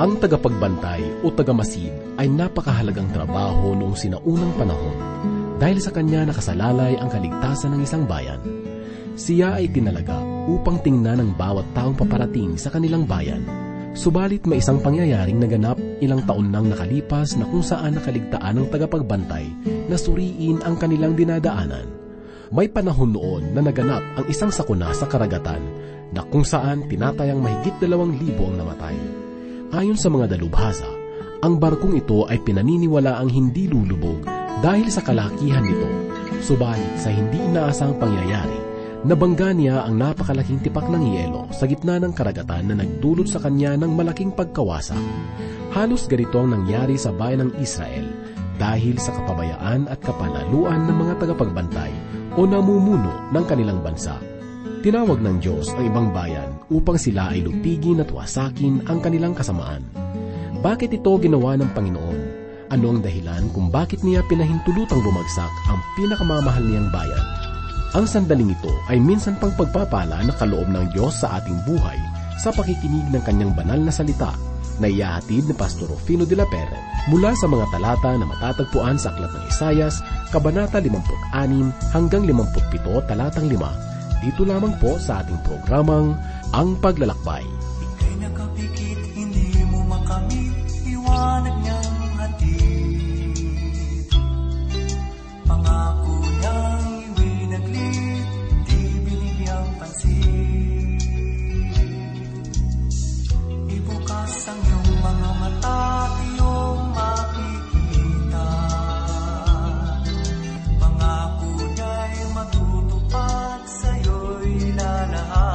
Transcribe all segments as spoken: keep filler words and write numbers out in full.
Ang tagapagbantay o tagamasid ay napakahalagang trabaho noong sinaunang panahon dahil sa kanya nakasalalay ang kaligtasan ng isang bayan. Siya ay tinalaga upang tingnan ang bawat taong paparating sa kanilang bayan. Subalit may isang pangyayaring naganap ilang taon nang nakalipas na kung saan nakaligtaan ng tagapagbantay na suriin ang kanilang dinadaanan. May panahon noon na naganap ang isang sakuna sa karagatan na kung saan tinatayang mahigit dalawang libo ang namatay. Ayon sa mga dalubhasa, ang barkong ito ay pinaniniwala ang hindi lulubog dahil sa kalakihan nito. Subalit sa hindi inaasang pangyayari, nabangga niya ang napakalaking tipak ng yelo sa gitna ng karagatan na nagdulot sa kanya ng malaking pagkawasa. Halos ganito ang nangyari sa bayan ng Israel dahil sa kapabayaan at kapalaluan ng mga tagapagbantay o namumuno ng kanilang bansa. Tinawag ng Diyos ang ibang bayan upang sila ay lutigin at wasakin ang kanilang kasamaan. Bakit ito ginawa ng Panginoon? Ano ang dahilan kung bakit niya pinahintulutang bumagsak ang pinakamamahal niyang bayan? Ang sandaling ito ay minsan pang pagpapala na kaloob ng Diyos sa ating buhay sa pakikinig ng kanyang banal na salita na iyahatid ni Pastor Rufino de la Peres mula sa mga talata na matatagpuan sa Aklat ng Isaias, Kabanata fifty-six hanggang fifty-seven, talatang five. Dito lamang po sa ating programang Ang Paglalakbay. Ika'y nakapikit, hindi mo makamit, iwanag niyang hatid. Pangako niyang iwi naglit, di binigyang pansin. Ibukas ang iyong mga mata, iyong makikita. Pangako niya'y matutupad, sa'yo'y lalahan.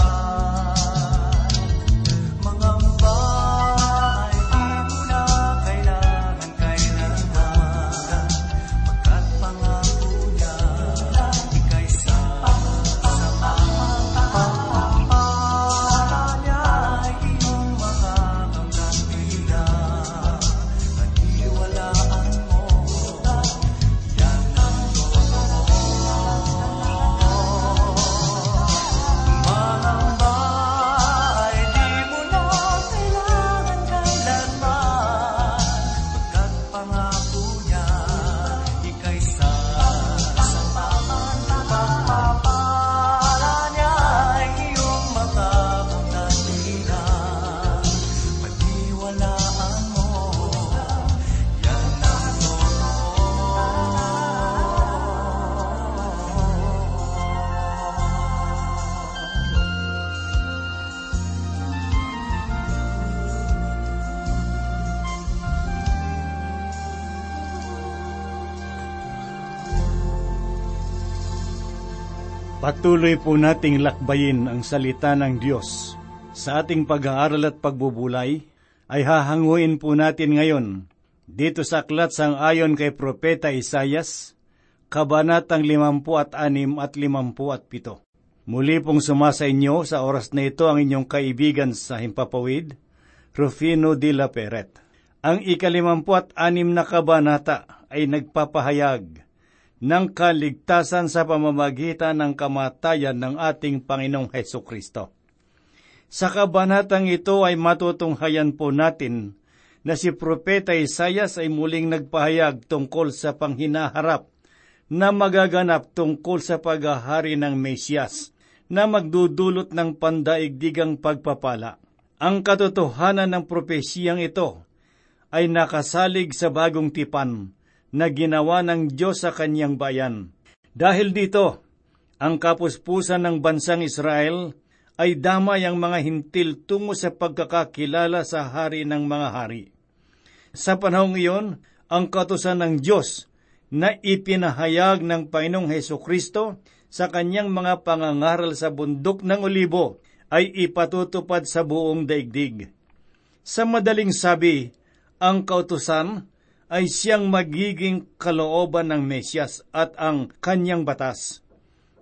Patuloy po nating lakbayin ang salita ng Diyos. Sa ating pag-aaral at pagbubulay, ay hahanguin po natin ngayon dito sa aklat sangayon kay Propeta Isaias, Kabanatang fifty-six at fifty-seven. Muli pong sumasa inyo sa oras na ito ang inyong kaibigan sa Himpapawid, Rufino de la Perret. Ang ikalimamput anim na kabanata ay nagpapahayag ng kaligtasan sa pamamagitan ng kamatayan ng ating Panginoong Hesukristo. Sa kabanatang ito ay matutunghayan po natin na si Propeta Isaias ay muling nagpahayag tungkol sa panghinaharap na magaganap tungkol sa paghahari ng Mesiyas na magdudulot ng pandaigdigang pagpapala. Ang katotohanan ng propesiyang ito ay nakasalig sa bagong tipan na ginawa ng Diyos sa kanyang bayan. Dahil dito, ang kapuspusan ng bansang Israel ay damay ang mga hintil tungo sa pagkakakilala sa hari ng mga hari. Sa panahong iyon, ang kautusan ng Diyos na ipinahayag ng Panginoong Hesukristo sa kanyang mga pangangaral sa bundok ng Olibo ay ipatutupad sa buong daigdig. Sa madaling sabi, ang kautusan ay siyang magiging kalooban ng Mesiyas at ang kanyang batas.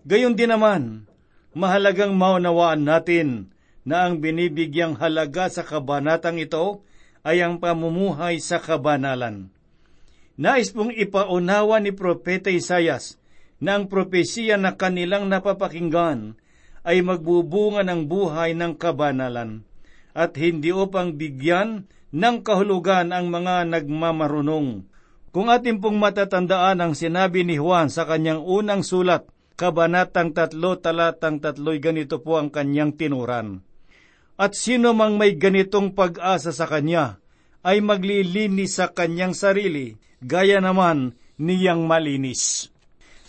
Gayon din naman, mahalagang maunawaan natin na ang binibigyang halaga sa kabanatang ito ay ang pamumuhay sa kabanalan. Nais pong ipaunawa ni Propeta Isaias na ang propesiya na kanilang napapakinggan ay magbubunga ng buhay ng kabanalan at hindi upang bigyan ng kahulugan ang mga nagmamarunong. Kung atin pong matatandaan ang sinabi ni Juan sa kanyang unang sulat, Kabanatang tatlo, talatang tatlo'y ganito po ang kanyang tinuran. At sino mang may ganitong pag-asa sa kanya, ay maglilinis sa kanyang sarili, gaya naman niyang malinis.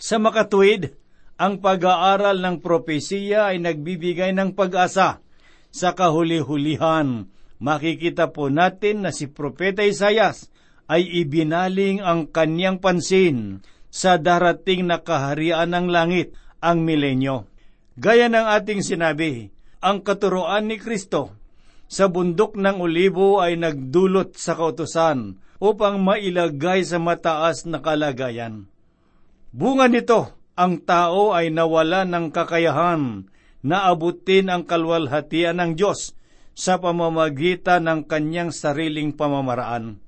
Sa makatuwid, ang pag-aaral ng propesiya ay nagbibigay ng pag-asa. Sa kahuli-hulihan, makikita po natin na si Propeta Isaias ay ibinaling ang kaniyang pansin sa darating na kaharian ng langit, ang milenyo. Gaya ng ating sinabi, ang katuroan ni Kristo sa bundok ng Olibo ay nagdulot sa kautusan upang mailagay sa mataas na kalagayan. Bunga nito, ang tao ay nawala ng kakayahan na abutin ang kaluwalhatian ng Diyos sa pamamagitan ng kanyang sariling pamamaraan.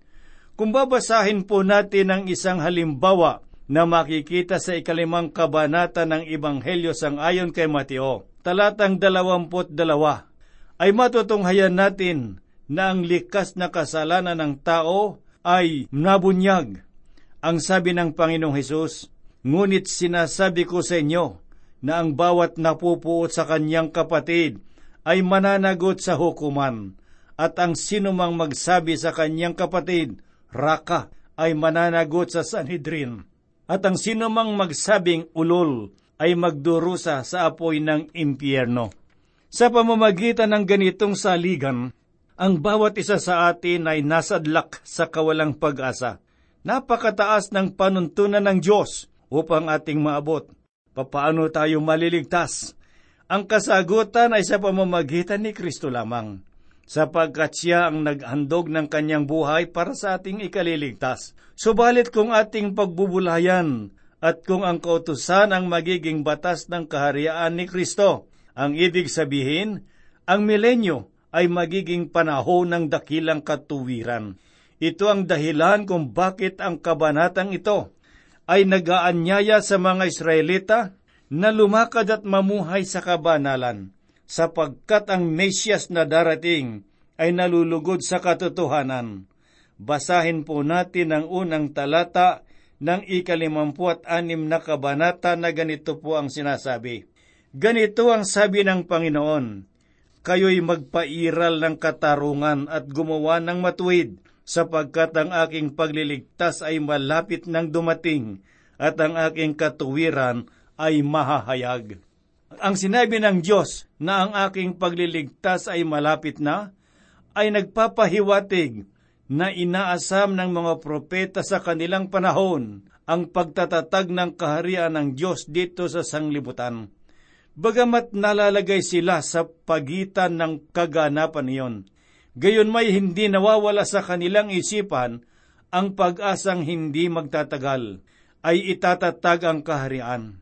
Kung babasahin po natin ang isang halimbawa na makikita sa ikalimang kabanata ng Ebanghelyo sangayon kay Mateo, talatang dalawampu't dalawa, ay matutunghayan natin na ang likas na kasalanan ng tao ay nabunyag. Ang sabi ng Panginoong Hesus, ngunit sinasabi ko sa inyo na ang bawat napupuot sa kanyang kapatid ay mananagot sa hukuman, at ang sinumang magsabi sa kanyang kapatid, Raka, ay mananagot sa Sanhedrin, at ang sinumang magsabing ulol ay magdurusa sa apoy ng impyerno. Sa pamamagitan ng ganitong saligan, ang bawat isa sa atin ay nasadlak sa kawalang pag-asa. Napakataas ng panuntunan ng Diyos upang ating maabot. Papaano tayo maliligtas? Ang kasagutan ay sa pamamagitan ni Kristo lamang, sapagkat siya ang naghandog ng kanyang buhay para sa ating ikaliligtas. Subalit kung ating pagbubulayan at kung ang kautusan ang magiging batas ng kaharian ni Kristo, ang ibig sabihin, ang milenyo ay magiging panahon ng dakilang katuwiran. Ito ang dahilan kung bakit ang kabanatang ito ay nagaanyaya sa mga Israelita na lumakad at mamuhay sa kabanalan, sapagkat ang Mesiyas na darating ay nalulugod sa katotohanan. Basahin po natin ang unang talata ng ikalimampu't anim na kabanata na ganito po ang sinasabi. Ganito ang sabi ng Panginoon, kayo'y magpairal ng katarungan at gumawa ng matuwid, sapagkat ang aking pagliligtas ay malapit nang dumating, at ang aking katuwiran ay mahahayag. Ang sinabi ng Diyos na ang aking pagliligtas ay malapit na, ay nagpapahiwatig na inaasam ng mga propeta sa kanilang panahon ang pagtatatag ng kaharian ng Diyos dito sa sanglibutan. Bagamat nalalagay sila sa pagitan ng kaganapan iyon, gayon may hindi nawawala sa kanilang isipan ang pag-asang hindi magtatagal, ay itatatag ang kaharian.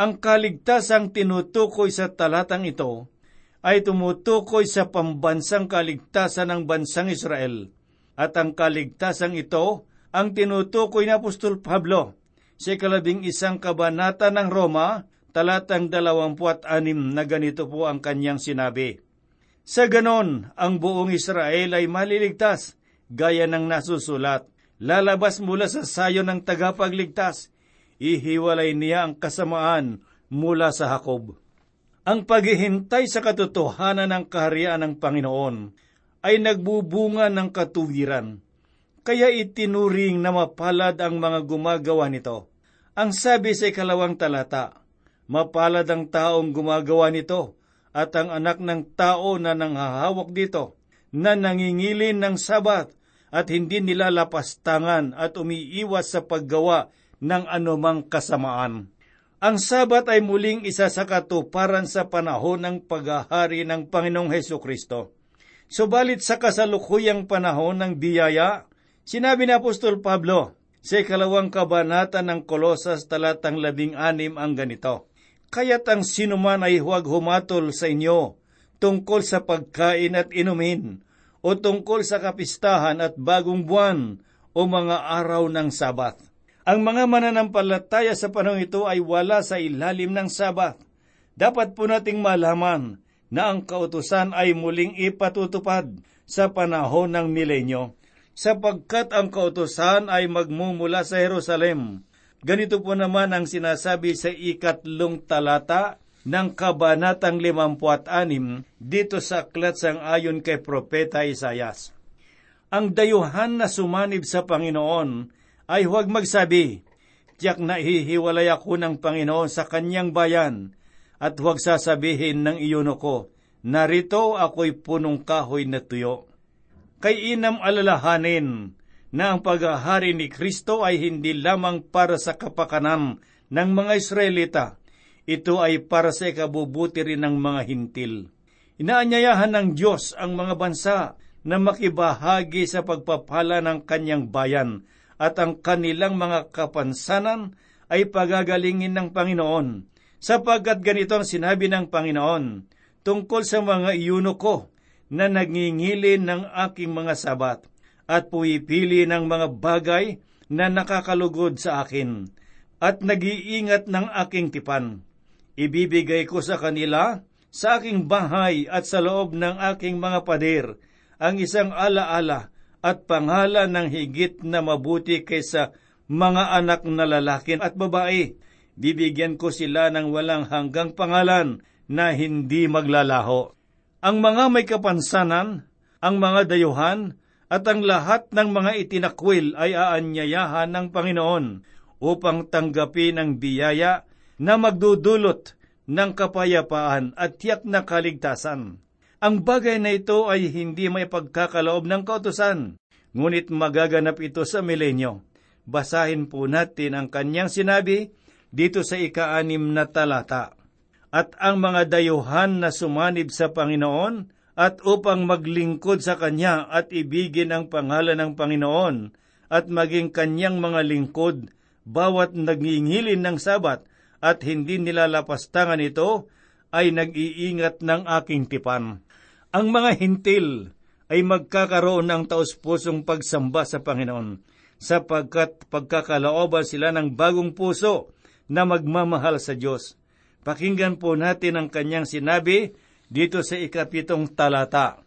Ang kaligtasang tinutukoy sa talatang ito ay tumutukoy sa pambansang kaligtasan ng bansang Israel, at ang kaligtasang ito ang tinutukoy na Apostol Pablo sa ikalabing isang kabanata ng Roma, talatang dalawampu't anim na ganito po ang kanyang sinabi. Sa ganon, ang buong Israel ay maliligtas, gaya ng nasusulat, lalabas mula sa sayo ng tagapagligtas, ihiwalay niya ang kasamaan mula sa Jacob. Ang paghihintay sa katotohanan ng kaharian ng Panginoon ay nagbubunga ng katuwiran, kaya itinuring na mapalad ang mga gumagawa nito. Ang sabi sa ikalawang talata, mapalad ang taong gumagawa nito at ang anak ng tao na nanghahawak dito, na nangingilin ng Sabat at hindi nila lapastangan at umiiwas sa paggawa ng anumang kasamaan. Ang Sabat ay muling isa sa katuparan sa panahon ng paghahari ng Panginoong Hesukristo. Subalit sa kasalukuyang panahon ng biyaya, sinabi ni Apostol Pablo sa ikalawang kabanata ng Kolosas talatang labing anim ang ganito, kaya't ang sinuman ay huwag humatol sa inyo tungkol sa pagkain at inumin o tungkol sa kapistahan at bagong buwan o mga araw ng Sabat. Ang mga mananampalataya sa panahon ito ay wala sa ilalim ng Sabat. Dapat po nating malaman na ang kautusan ay muling ipatutupad sa panahon ng milenyo, sapagkat ang kautusan ay magmumula sa Jerusalem. Ganito po naman ang sinasabi sa ikatlong talata ng Kabanatang limampu't anim dito sa aklat sang-ayon kay Propeta Isaias. Ang dayuhan na sumanib sa Panginoon ay huwag magsabi, "Tiyak na hihiwalay ako ng Panginoon sa kanyang bayan," at huwag sasabihin ng iyuno ko, "Narito ako'y punong kahoy na tuyo." Kay inam alalahanin na ang paghahari ni Kristo ay hindi lamang para sa kapakanan ng mga Israelita. Ito ay para sa ikabubuti rin ng mga hintil. Inaanyayahan ng Diyos ang mga bansa na makibahagi sa pagpapala ng kanyang bayan, at ang kanilang mga kapansanan ay pagagalingin ng Panginoon. Sapagkat ganito ang sinabi ng Panginoon tungkol sa mga iyuno ko na nangingili ng aking mga sabat at pumipili ng mga bagay na nakakalugod sa akin at nag-iingat ng aking tipan. Ibibigay ko sa kanila, sa aking bahay at sa loob ng aking mga pader, ang isang alaala at pangalan ng higit na mabuti kaysa mga anak na lalaki at babae. Bibigyan ko sila ng walang hanggang pangalan na hindi maglalaho. Ang mga may kapansanan, ang mga dayuhan, at ang lahat ng mga itinakwil ay aanyayahan ng Panginoon upang tanggapin ang biyaya na magdudulot ng kapayapaan at tiyak na kaligtasan. Ang bagay na ito ay hindi may pagkakaloob ng kautusan, ngunit magaganap ito sa milenyo. Basahin po natin ang kanyang sinabi dito sa ika-anim na talata. At ang mga dayuhan na sumanib sa Panginoon at upang maglingkod sa Kanya at ibigin ang pangalan ng Panginoon at maging Kanyang mga lingkod, bawat nagingilin ng sabat at hindi nilalapastangan ito, ay nag-iingat ng aking tipan. Ang mga hintil ay magkakaroon ng taus-pusong pagsamba sa Panginoon, sapagkat pagkakalaoban sila ng bagong puso na magmamahal sa Diyos. Pakinggan po natin ang kanyang sinabi dito sa ikapitong talata.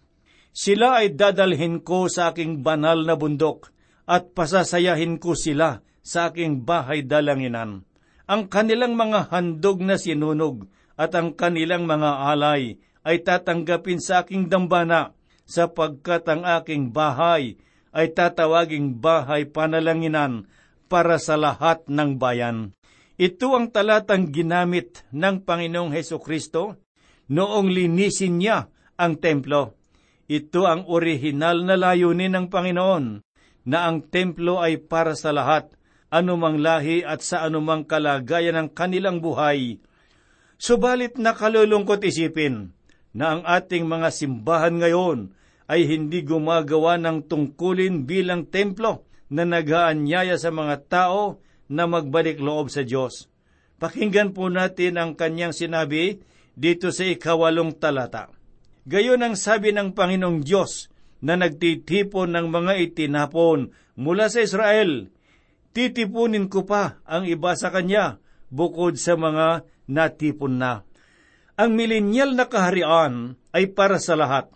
Sila ay dadalhin ko sa aking banal na bundok at pasasayahin ko sila sa aking bahay dalanginan. Ang kanilang mga handog na sinunog at ang kanilang mga alay ay tatanggapin sa aking dambana, sapagkat ang aking bahay ay tatawaging bahay panalanginan para sa lahat ng bayan. Ito ang talatang ginamit ng Panginoong Hesukristo noong linisin niya ang templo. Ito ang orihinal na layunin ng Panginoon, na ang templo ay para sa lahat, anumang lahi at sa anumang kalagayan ng kanilang buhay. Subalit nakalulungkot isipin na ang ating mga simbahan ngayon ay hindi gumagawa ng tungkulin bilang templo na nag-aanyaya sa mga tao na magbalik loob sa Diyos. Pakinggan po natin ang kanyang sinabi dito sa ikawalong talata. Gayon ang sabi ng Panginoong Diyos na nagtitipon ng mga itinapon mula sa Israel, titipunin ko pa ang iba sa kanya bukod sa mga natipon na. Ang millennial na kaharian ay para sa lahat.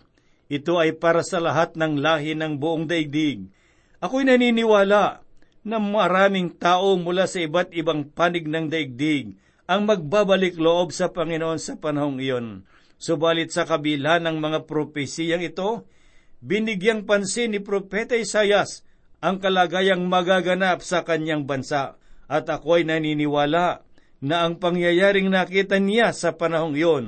Ito ay para sa lahat ng lahi ng buong daigdig. Ako'y naniniwala na maraming tao mula sa iba't ibang panig ng daigdig ang magbabalik loob sa Panginoon sa panahong iyon. Subalit sa kabila ng mga propesiyang ito, binigyang pansin ni Propeta Isaias ang kalagayang magaganap sa kanyang bansa, at ako'y naniniwala na ang pangyayaring nakita niya sa panahong iyon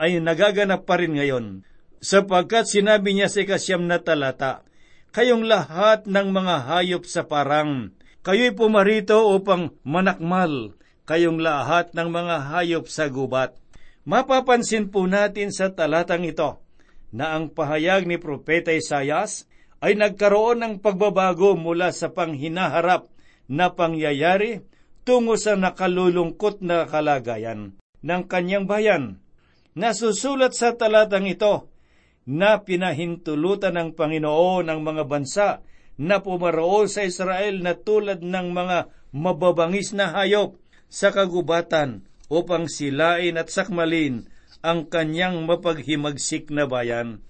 ay nagaganap pa rin ngayon, sapagkat sinabi niya sa ikasyam na talata, "Kayong lahat ng mga hayop sa parang, kayo'y pumarito upang manakmal, kayong lahat ng mga hayop sa gubat." Mapapansin po natin sa talatang ito na ang pahayag ni Propeta Isaias ay nagkaroon ng pagbabago mula sa panghinaharap na pangyayari tungo sa nakalulungkot na kalagayan ng kanyang bayan. Nasusulat sa talatang ito na pinahintulutan ng Panginoon ang mga bansa na pumaroon sa Israel na tulad ng mga mababangis na hayop sa kagubatan upang silain at sakmalin ang kanyang mapaghimagsik na bayan.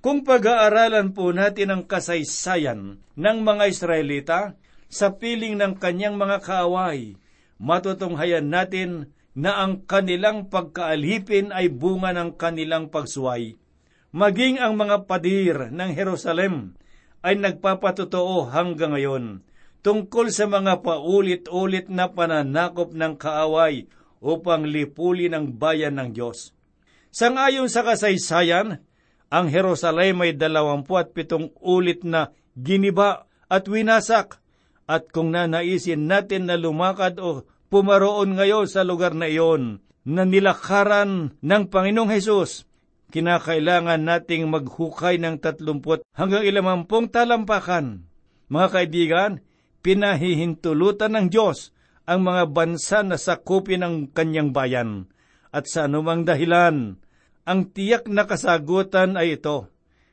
Kung pag-aaralan po natin ang kasaysayan ng mga Israelita sa piling ng kanyang mga kaaway, matutunghayan natin na ang kanilang pagkaalipin ay bunga ng kanilang pagsuway. Maging ang mga padir ng Jerusalem ay nagpapatotoo hanggang ngayon tungkol sa mga paulit-ulit na pananakop ng kaaway upang lipulin ang bayan ng Diyos. Sangayon sa kasaysayan, ang Jerusalem ay dalawampu't pitong ulit na giniba at winasak, at kung nanaisin natin na lumakad o pumaroon ngayon sa lugar na iyon na nilakaran ng Panginoong Hesus, kinakailangan nating maghukay ng tatlumpot hanggang ilampung talampakan. Mga kaibigan, pinahihintulutan ng Diyos ang mga bansa na sakupin ang kanyang bayan, at sa anumang dahilan, ang tiyak na kasagutan ay ito.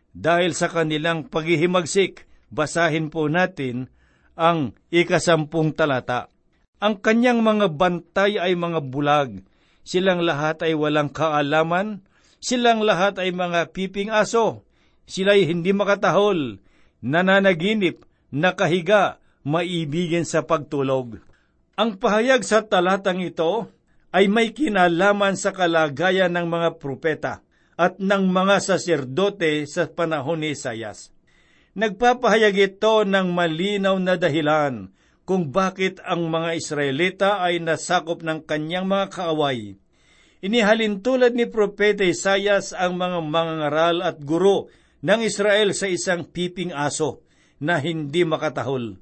Dahil sa kanilang paghihimagsik, basahin po natin ang ikasampung talata. Ang kanyang mga bantay ay mga bulag. Silang lahat ay walang kaalaman. Silang lahat ay mga piping aso. Sila'y hindi makatahol, nananaginip, nakahiga, maibigin sa pagtulog. Ang pahayag sa talatang ito ay may kinalaman sa kalagayan ng mga propeta at ng mga saserdote sa panahon ni Isaias. Nagpapahayag ito ng malinaw na dahilan kung bakit ang mga Israelita ay nasakop ng kanyang mga kaaway. Inihalin tulad ni Propeta Isaias ang mga mangangaral at guro ng Israel sa isang piping aso na hindi makatahol.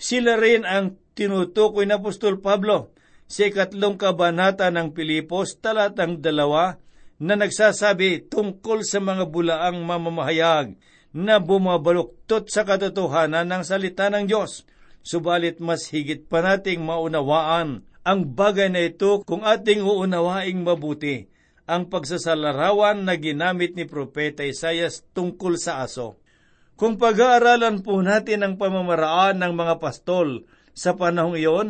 Sila rin ang tinutukoy na Apostol Pablo sa ikatlong kabanata ng Pilipos, talatang dalawa, na nagsasabi tungkol sa mga bulaang mamamahayag na bumabaluktot sa katotohanan ng salita ng Diyos. Subalit mas higit pa nating maunawaan ang bagay na ito kung ating uunawaing mabuti ang pagsasalarawan na ginamit ni Propeta Isaias tungkol sa aso. Kung pag-aaralan po natin ang pamamaraan ng mga pastol sa panahong iyon,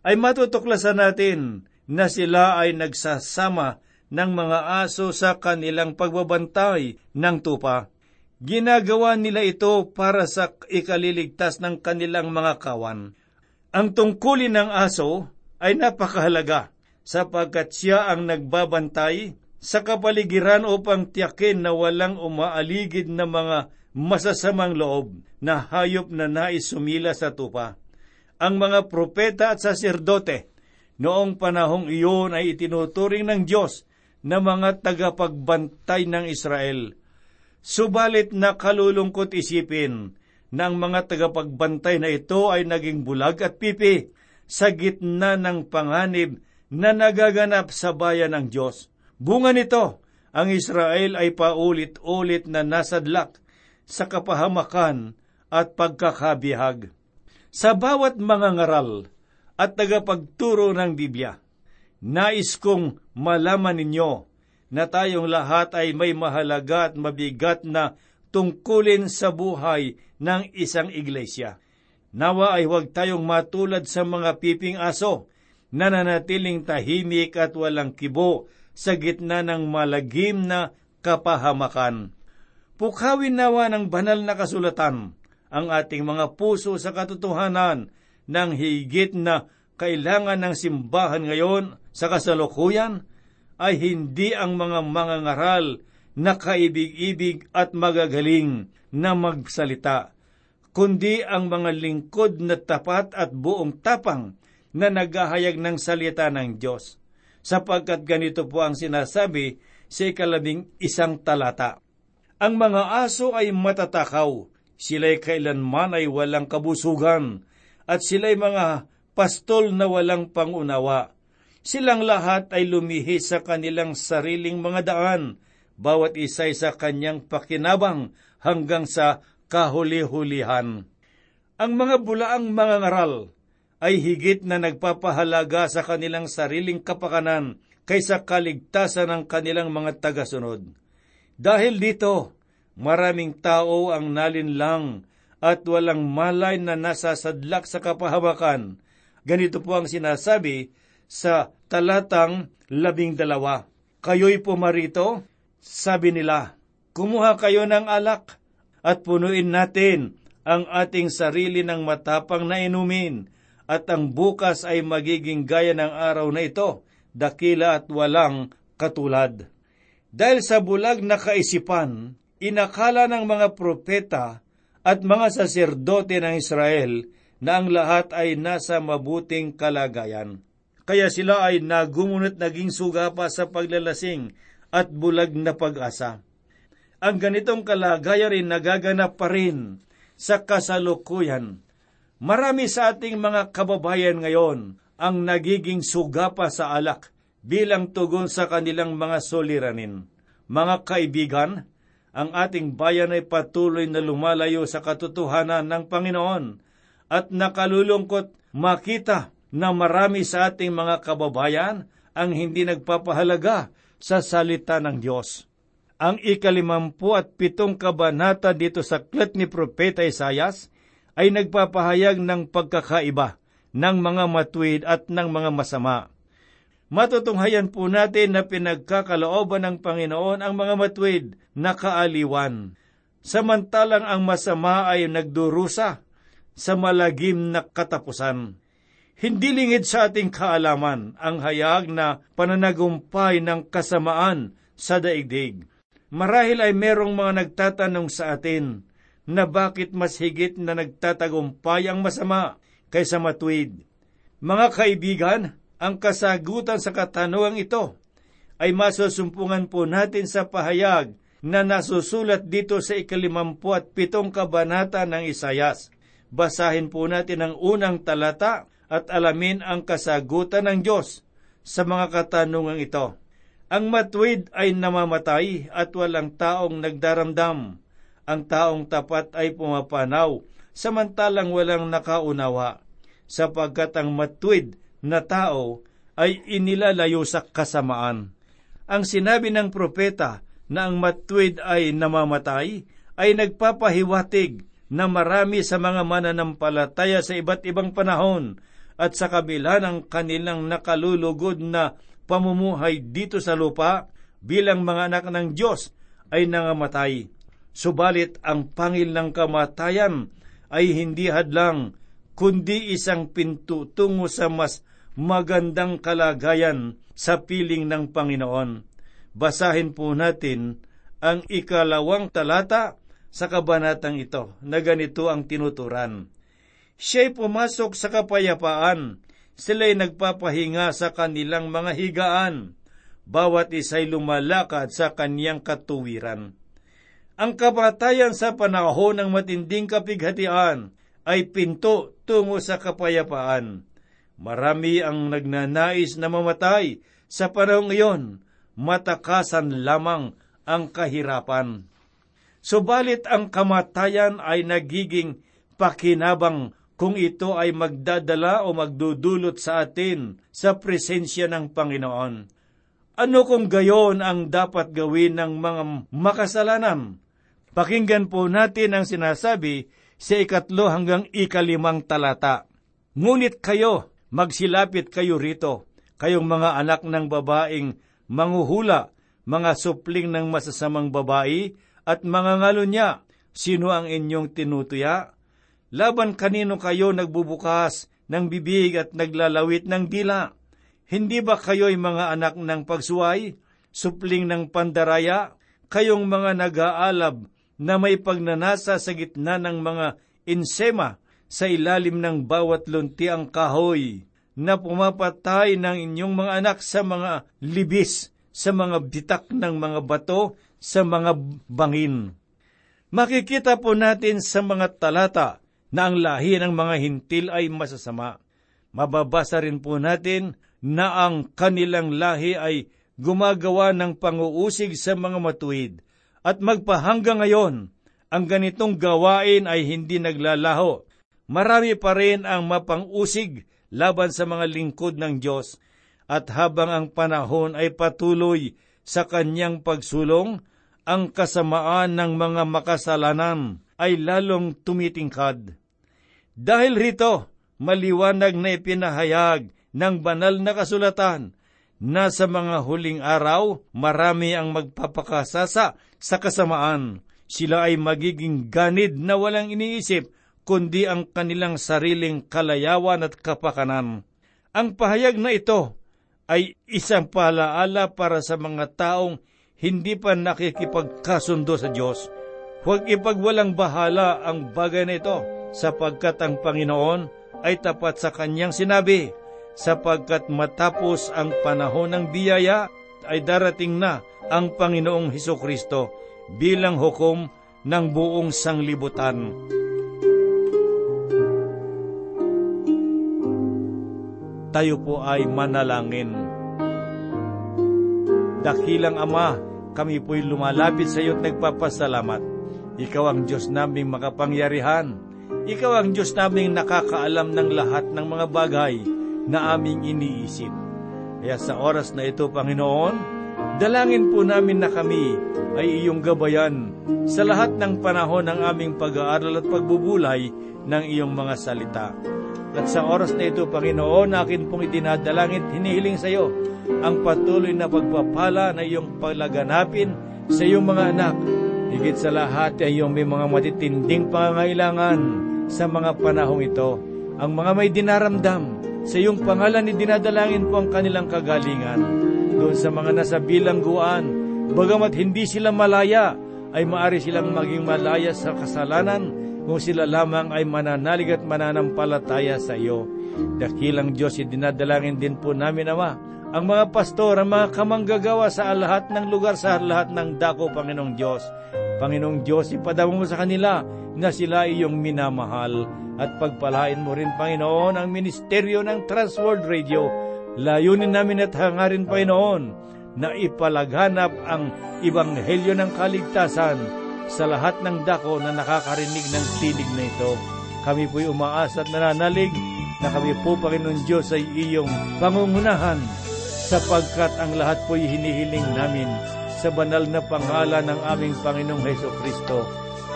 ay matutuklasan natin na sila ay nagsasama ng mga aso sa kanilang pagbabantay ng tupa. Ginagawa nila ito para sa ikaliligtas ng kanilang mga kawan. Ang tungkulin ng aso ay napakahalaga sapagkat siya ang nagbabantay sa kapaligiran upang tiyakin na walang umaaligid na mga masasamang loob na hayop na naisumila sa tupa. Ang mga propeta at saserdote noong panahong iyon ay itinuturing ng Diyos na mga tagapagbantay ng Israel. Subalit nakalulungkot isipin na ang mga tagapagbantay na ito ay naging bulag at pipi sa gitna ng panganib na nagaganap sa bayan ng Diyos. Bunga nito, ang Israel ay paulit-ulit na nasadlak sa kapahamakan at pagkakabihag. Sa bawat mangangaral at tagapagturo ng Biblia, nais kong malaman ninyo na tayong lahat ay may mahalaga at mabigat na tungkulin sa buhay ng isang iglesia. Nawa ay huwag tayong matulad sa mga piping aso na nanatiling tahimik at walang kibo sa gitna ng malagim na kapahamakan. Pukawin nawa ng banal na kasulatan ang ating mga puso sa katotohanan ng higit na kailangan ng simbahan ngayon sa kasalukuyan ay hindi ang mga mangangaral na kaibig-ibig at magagaling na magsalita, kundi ang mga lingkod na tapat at buong tapang na naghahayag ng salita ng Diyos, sapagkat ganito po ang sinasabi sa ikalabing isang talata. Ang mga aso ay matatakaw, sila'y kailanman ay walang kabusugan, at sila'y mga pastol na walang pangunawa. Silang lahat ay lumihis sa kanilang sariling mga daan, bawat isa'y sa kanyang pakinabang hanggang sa kahuli-hulihan. Ang mga bulaang mangangaral ay higit na nagpapahalaga sa kanilang sariling kapakanan kaysa kaligtasan ng kanilang mga tagasunod. Dahil dito, maraming tao ang nalinlang at walang malay na nasasadlak sa kapahamakan. Ganito po ang sinasabi sa talatang labing dalawa. Kayo'y pumarito, sabi nila, Kumuha kayo ng alak at punuin natin ang ating sarili ng matapang na inumin, at ang bukas ay magiging gaya ng araw na ito, dakila at walang katulad. Dahil sa bulag na kaisipan, inakala ng mga propeta at mga saserdote ng Israel na ang lahat ay nasa mabuting kalagayan. Kaya sila ay nagumunot naging suga pa sa paglalasing at bulag na pag-asa. Ang ganitong kalagayan ay nagaganap pa rin sa kasalukuyan. Marami sa ating mga kababayan ngayon ang nagiging sugapa sa alak bilang tugon sa kanilang mga suliranin. Mga kaibigan, ang ating bayan ay patuloy na lumalayo sa katotohanan ng Panginoon, at nakalulungkot makita na marami sa ating mga kababayan ang hindi nagpapahalaga sa salita ng Diyos. Ang ikalimampu at pitong kabanata dito sa aklat ni Propeta Isaias ay nagpapahayag ng pagkakaiba ng mga matuwid at ng mga masama. Matutunghayan po natin na pinagkakalooban ng Panginoon ang mga matuwid na kaaliwan, samantalang ang masama ay nagdurusa sa malagim na katapusan. Hindi lingid sa ating kaalaman ang hayag na pananagumpay ng kasamaan sa daigdig. Marahil ay merong mga nagtatanong sa atin na bakit mas higit na nagtatagumpay ang masama kaysa matuwid. Mga kaibigan, ang kasagutan sa katanungang ito ay masusumpungan po natin sa pahayag na nasusulat dito sa ikalimampu at pitong kabanata ng Isayas. Basahin po natin ang unang talata at alamin ang kasagutan ng Diyos sa mga katanungang ito. Ang matuwid ay namamatay at walang taong nagdaramdam. Ang taong tapat ay pumapanaw, samantalang walang nakaunawa, sapagkat ang matuwid na tao ay inilalayo sa kasamaan. Ang sinabi ng propeta na ang matuwid ay namamatay ay nagpapahiwatig na marami sa mga mananampalataya sa iba't ibang panahon at sa kabila ng kanilang nakalulugod na pamumuhay dito sa lupa bilang mga anak ng Diyos ay nangamatay. Subalit ang pangil ng kamatayan ay hindi hadlang, kundi isang pinto tungo sa mas magandang kalagayan sa piling ng Panginoon. Basahin po natin ang ikalawang talata sa kabanatang ito na ganito ang tinuturan. Siya'y pumasok sa kapayapaan. Sila'y nagpapahinga sa kanilang mga higaan, bawat isa'y lumalakad sa kaniyang katuwiran. Ang kamatayan sa panahon ng matinding kapighatian ay pinto tungo sa kapayapaan. Marami ang nagnanais na mamatay sa panahong iyon, matakasan lamang ang kahirapan. Subalit ang kamatayan ay nagiging pakinabang kung ito ay magdadala o magdudulot sa atin sa presensya ng Panginoon. Ano kung gayon ang dapat gawin ng mga makasalanan? Pakinggan po natin ang sinasabi sa ikatlo hanggang ikalimang talata. Ngunit kayo, magsilapit kayo rito, kayong mga anak ng babaeng manguhula, mga supling ng masasamang babae at mga ngalunya. Sino ang inyong tinutuya? Laban kanino kayo nagbubukas ng bibig at naglalawit ng dila? Hindi ba kayo'y mga anak ng pagsuway, supling ng pandaraya, kayong mga nag-aalab na may pagnanasa sa gitna ng mga insema, sa ilalim ng bawat lunti ang kahoy, na pumapatay ng inyong mga anak sa mga libis, sa mga bitak ng mga bato, sa mga bangin? Makikita po natin sa mga talata na ang lahi ng mga hintil ay masasama. Mababasa rin po natin na ang kanilang lahi ay gumagawa ng panguusig sa mga matuwid, at magpahanggang ngayon, ang ganitong gawain ay hindi naglalaho. Marami pa rin ang mapangusig laban sa mga lingkod ng Diyos, at habang ang panahon ay patuloy sa kanyang pagsulong, ang kasamaan ng mga makasalanan ay lalong tumitingkad. Dahil rito, maliwanag na ipinahayag ng banal na kasulatan na sa mga huling araw, marami ang magpapakasasa sa kasamaan. Sila ay magiging ganid na walang iniisip, kundi ang kanilang sariling kalayawan at kapakanan. Ang pahayag na ito ay isang paalaala para sa mga taong hindi pa nakikipagkasundo sa Diyos. Huwag ipagwalang bahala ang bagay na ito, sapagkat ang Panginoon ay tapat sa Kanyang sinabi, sapagkat matapos ang panahon ng biyaya, ay darating na ang Panginoong Hesukristo bilang hukom ng buong sanglibutan. Tayo po ay manalangin. Dakilang Ama, kami po'y lumalapit sa iyo at nagpapasalamat. Ikaw ang Diyos naming makapangyarihan. Ikaw ang Diyos naming nakakaalam ng lahat ng mga bagay na aming iniisip. Kaya sa oras na ito, Panginoon, dalangin po namin na kami ay iyong gabayan sa lahat ng panahon ng aming pag-aaral at pagbubulay ng iyong mga salita. At sa oras na ito, Panginoon, akin pong itinadalangin at hinihiling sa iyo ang patuloy na pagpapala na iyong palaganapin sa iyong mga anak. Higit sa lahat ay iyong may mga matitinding pangangailangan sa mga panahong ito. Ang mga may dinaramdam, sa iyong pangalan idinadalangin po ang kanilang kagalingan. Doon sa mga nasa bilangguan, bagamat hindi sila malaya, ay maaari silang maging malaya sa kasalanan kung sila lamang ay mananalig at mananampalataya sa iyo. Dakilang Diyos, idinadalangin din po namin, Ama, ang mga pastor, ang mga kamanggagawa sa lahat ng lugar, sa lahat ng dako, Panginoong Diyos. Panginoong Diyos, ipadama mo sa kanila na sila iyong minamahal. At pagpalain mo rin, Panginoon, ang ministeryo ng Transworld Radio. Layunin namin at hangarin, Panginoon, na ipalaganap ang Ebanghelyo ng Kaligtasan sa lahat ng dako na nakakarinig ng tinig na ito. Kami po'y umaasa at nananalig na kami po, Panginoon Diyos, ay iyong pangungunahan, sapagkat ang lahat po'y hinihiling namin sa banal na pangalan ng aming Panginoong Hesukristo.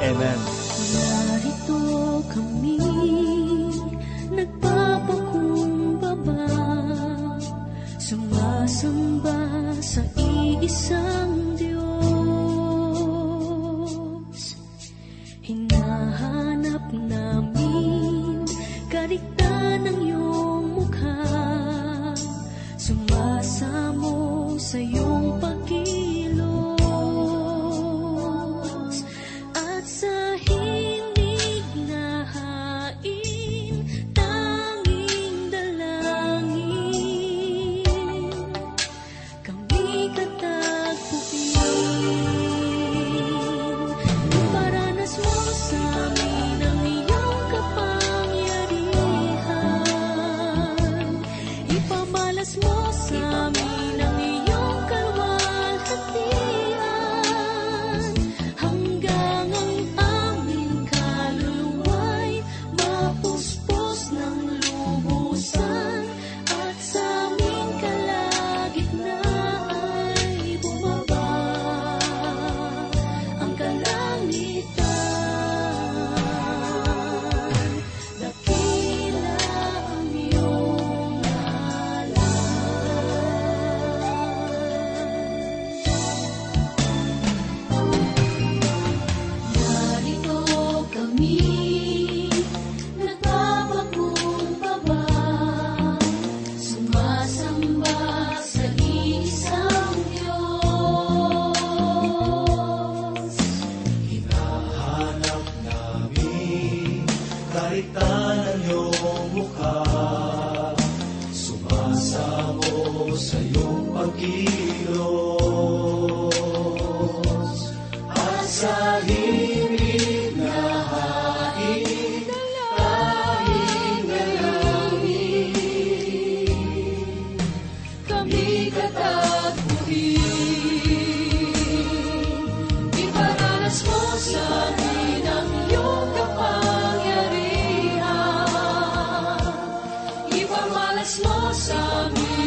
Amen. Narito kami, nagpapakumbaba, sumasamba sa iisang Diyos. Hinahanap namin kariktaan ng iyong mukha, sumasamo sa iyong pagkilos at sa It's more something.